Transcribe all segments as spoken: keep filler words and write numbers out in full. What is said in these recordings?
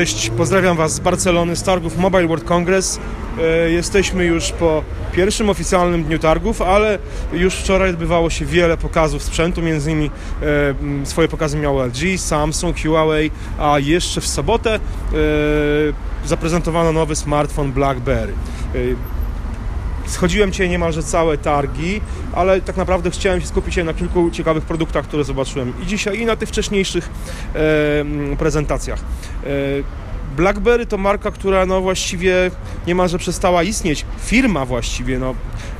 Cześć, pozdrawiam Was z Barcelony, z targów Mobile World Congress. Jesteśmy już po pierwszym oficjalnym dniu targów, ale już wczoraj odbywało się wiele pokazów sprzętu, między innymi swoje pokazy miało L G, Samsung, Huawei, a jeszcze w sobotę zaprezentowano nowy smartfon BlackBerry. Schodziłem dzisiaj niemalże całe targi, ale tak naprawdę chciałem się skupić na kilku ciekawych produktach, które zobaczyłem i dzisiaj, i na tych wcześniejszych e, prezentacjach. E, BlackBerry to marka, która no właściwie niemalże przestała istnieć. Firma właściwie no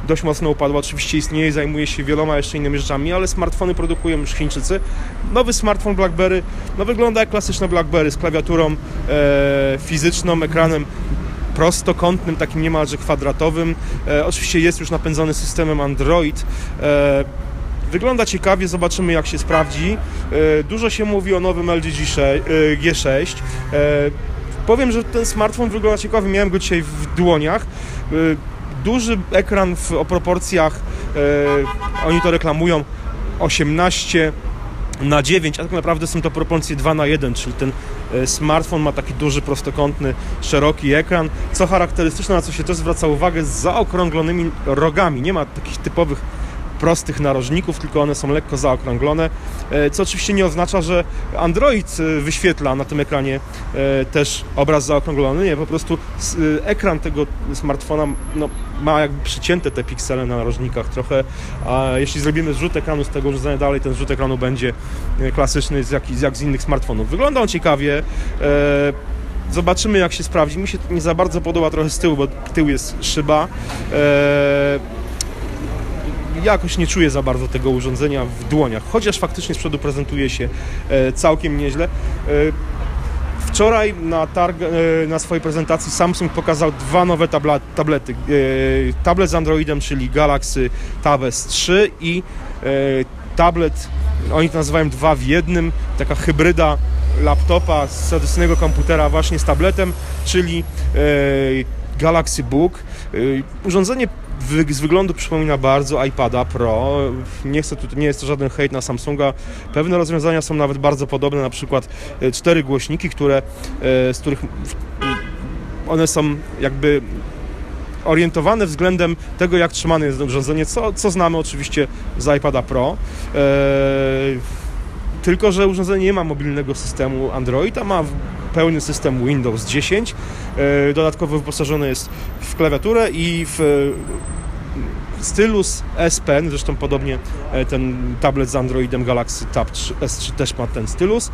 dość mocno upadła, oczywiście istnieje, zajmuje się wieloma jeszcze innymi rzeczami, ale smartfony produkują już Chińczycy. Nowy smartfon BlackBerry no wygląda jak klasyczne BlackBerry z klawiaturą e, fizyczną, ekranem prostokątnym, takim niemalże kwadratowym. E, oczywiście jest już napędzony systemem Android. E, wygląda ciekawie, zobaczymy jak się sprawdzi. E, dużo się mówi o nowym L G G sześć. E, powiem, że ten smartfon wygląda ciekawie, miałem go dzisiaj w dłoniach. E, duży ekran w, o proporcjach, e, oni to reklamują, osiemnaście na dziewięć, a tak naprawdę są to proporcje dwa na jeden, czyli ten smartfon ma taki duży, prostokątny, szeroki ekran, co charakterystyczne, na co się też zwraca uwagę, z zaokrąglonymi rogami. Nie ma takich typowych prostych narożników, tylko one są lekko zaokrąglone, co oczywiście nie oznacza, że Android wyświetla na tym ekranie też obraz zaokrąglony. Nie, po prostu ekran tego smartfona no, ma jakby przycięte te piksele na narożnikach trochę, a jeśli zrobimy zrzut ekranu z tego urządzenia dalej, ten zrzut ekranu będzie klasyczny jak, jak z innych smartfonów. Wygląda on ciekawie. Zobaczymy jak się sprawdzi. Mi się nie za bardzo podoba trochę z tyłu, bo tył jest szyba. Ja jakoś nie czuję za bardzo tego urządzenia w dłoniach, chociaż faktycznie z przodu prezentuje się całkiem nieźle. Wczoraj na, targ, na swojej prezentacji Samsung pokazał dwa nowe tabla, tablety. Tablet z Androidem, czyli Galaxy Tab S trzy i tablet, oni to nazywają dwa w jednym, taka hybryda laptopa z tradycyjnego komputera właśnie z tabletem, czyli Galaxy Book. Urządzenie z wyglądu przypomina bardzo iPada Pro. Nie, chcę, nie jest to żaden hejt na Samsunga. Pewne rozwiązania są nawet bardzo podobne, na przykład cztery głośniki, które, z których one są jakby orientowane względem tego, jak trzymane jest urządzenie, co, co znamy oczywiście z iPada Pro. Eee, tylko że urządzenie nie ma mobilnego systemu Android, a ma pełny system Windows dziesięć. Dodatkowo wyposażony jest w klawiaturę i w stylus S Pen, zresztą podobnie ten tablet z Androidem Galaxy Tab S trzy też ma ten stylus.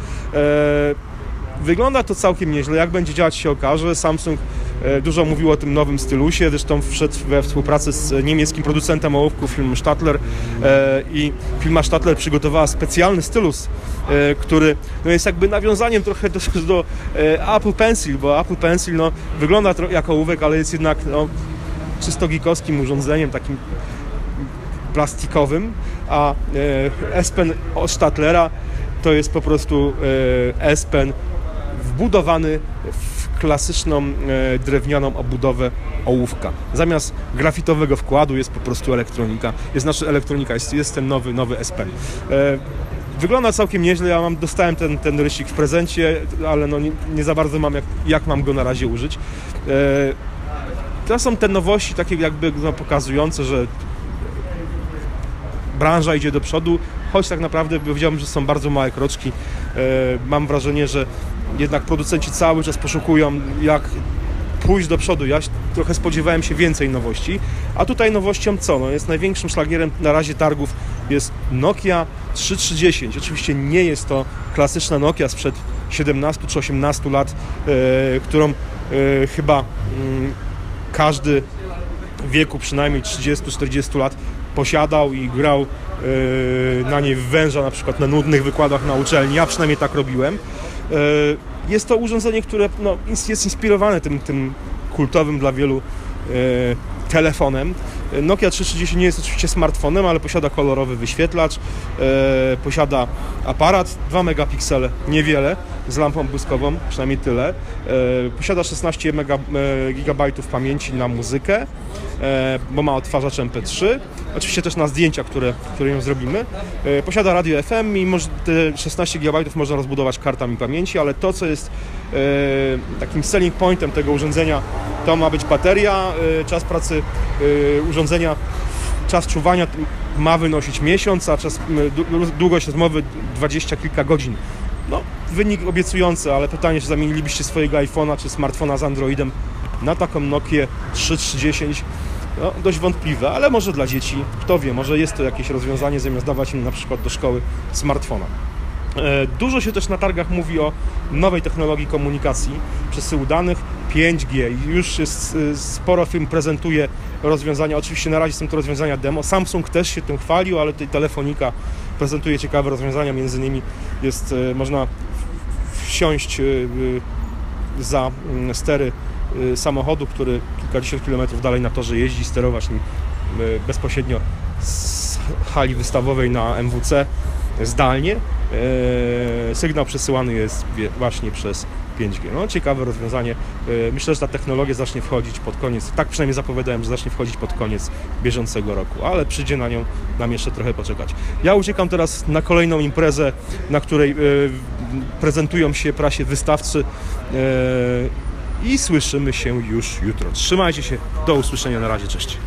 Wygląda to całkiem nieźle, jak będzie działać się okaże. Samsung dużo mówił o tym nowym stylusie, zresztą wszedł we współpracę z niemieckim producentem ołówków firmą Staedtler i firma Staedtler przygotowała specjalny stylus, który no jest jakby nawiązaniem trochę do, do Apple Pencil, bo Apple Pencil no, wygląda jak ołówek, ale jest jednak no, czysto geekowskim urządzeniem, takim plastikowym, a S Pen od Staedtlera to jest po prostu S Pen wbudowany w klasyczną e, drewnianą obudowę ołówka. Zamiast grafitowego wkładu jest po prostu elektronika. Jest nasza elektronika, jest, jest ten nowy, nowy S Pen. E, wygląda całkiem nieźle. Ja mam, dostałem ten, ten rysik w prezencie, ale no nie, nie za bardzo mam jak, jak mam go na razie użyć. E, to są te nowości takie jakby no, pokazujące, że branża idzie do przodu, choć tak naprawdę powiedziałbym, że są bardzo małe kroczki. E, mam wrażenie, że jednak producenci cały czas poszukują, jak pójść do przodu. Ja trochę spodziewałem się więcej nowości, a tutaj nowością co? No jest największym szlagierem na razie targów jest Nokia trzy tysiące trzysta dziesięć. Oczywiście nie jest to klasyczna Nokia sprzed siedemnastu czy osiemnastu lat, yy, którą yy, chyba yy, każdy w wieku przynajmniej trzydziestu czterdziestu lat posiadał i grał yy, na niej w węża, na przykład na nudnych wykładach na uczelni. Ja przynajmniej tak robiłem. Jest to urządzenie, które no, jest inspirowane tym, tym kultowym dla wielu e, telefonem. Nokia trzysta trzydzieści nie jest oczywiście smartfonem, ale posiada kolorowy wyświetlacz, yy, posiada aparat, dwa megapiksele, niewiele, z lampą błyskową, przynajmniej tyle. Yy, posiada szesnaście gigabajtów pamięci na muzykę, yy, bo ma odtwarzacz M P trzy, oczywiście też na zdjęcia, które, które ją zrobimy. Yy, posiada radio F M i może te szesnaście gigabajtów można rozbudować kartami pamięci, ale to, co jest yy, takim selling pointem tego urządzenia, to ma być bateria, yy, czas pracy yy, urządzenia, czas czuwania ma wynosić miesiąc, a czas, yy, długość rozmowy dwadzieścia kilka godzin. No, wynik obiecujący, ale pytanie, czy zamienilibyście swojego iPhone'a czy smartfona z Androidem na taką Nokię trzysta trzydzieści. No, dość wątpliwe, ale może dla dzieci, kto wie, może jest to jakieś rozwiązanie, zamiast dawać im na przykład do szkoły smartfona. Dużo się też na targach mówi o nowej technologii komunikacji, przesyłu danych, pięć G. Już jest, sporo firm prezentuje rozwiązania, oczywiście na razie są to rozwiązania demo. Samsung też się tym chwalił, ale tutaj Telefonika prezentuje ciekawe rozwiązania, między innymi jest, można wsiąść za stery samochodu, który kilkadziesiąt kilometrów dalej na torze jeździ, sterować nim bezpośrednio z hali wystawowej na M W C zdalnie. Eee, sygnał przesyłany jest właśnie przez pięć G. No, ciekawe rozwiązanie. Eee, myślę, że ta technologia zacznie wchodzić pod koniec, tak przynajmniej zapowiadałem, że zacznie wchodzić pod koniec bieżącego roku, ale przyjdzie na nią nam jeszcze trochę poczekać. Ja uciekam teraz na kolejną imprezę, na której eee, prezentują się prasie wystawcy eee, i słyszymy się już jutro. Trzymajcie się, do usłyszenia, na razie, cześć.